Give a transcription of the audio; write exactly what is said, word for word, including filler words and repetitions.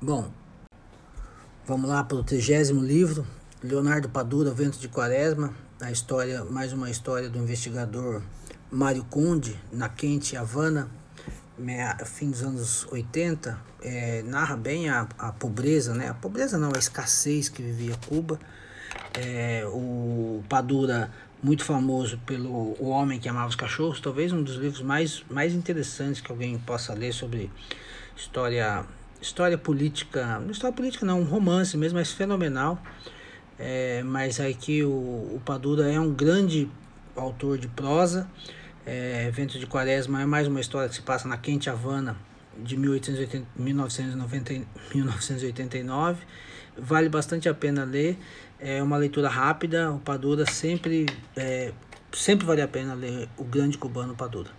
Bom, vamos lá para o trigésimo livro, Leonardo Padura, Ventos de Quaresma, a história, mais uma história do investigador Mário Conde, na quente Havana, fim dos anos oitenta, é, narra bem a, a pobreza, né? A pobreza não, a escassez que vivia Cuba. É, o Padura, muito famoso pelo O Homem que Amava os Cachorros, talvez um dos livros mais, mais interessantes que alguém possa ler sobre história... História política, não história política não, um romance mesmo, mas fenomenal. É, mas aqui o, o Padura é um grande autor de prosa. É, Ventos de Quaresma é mais uma história que se passa na quente Havana de mil oitocentos e oitenta, mil novecentos e noventa, mil novecentos e oitenta e nove. Vale bastante a pena ler, é uma leitura rápida. O Padura sempre, é, sempre vale a pena ler o grande cubano Padura.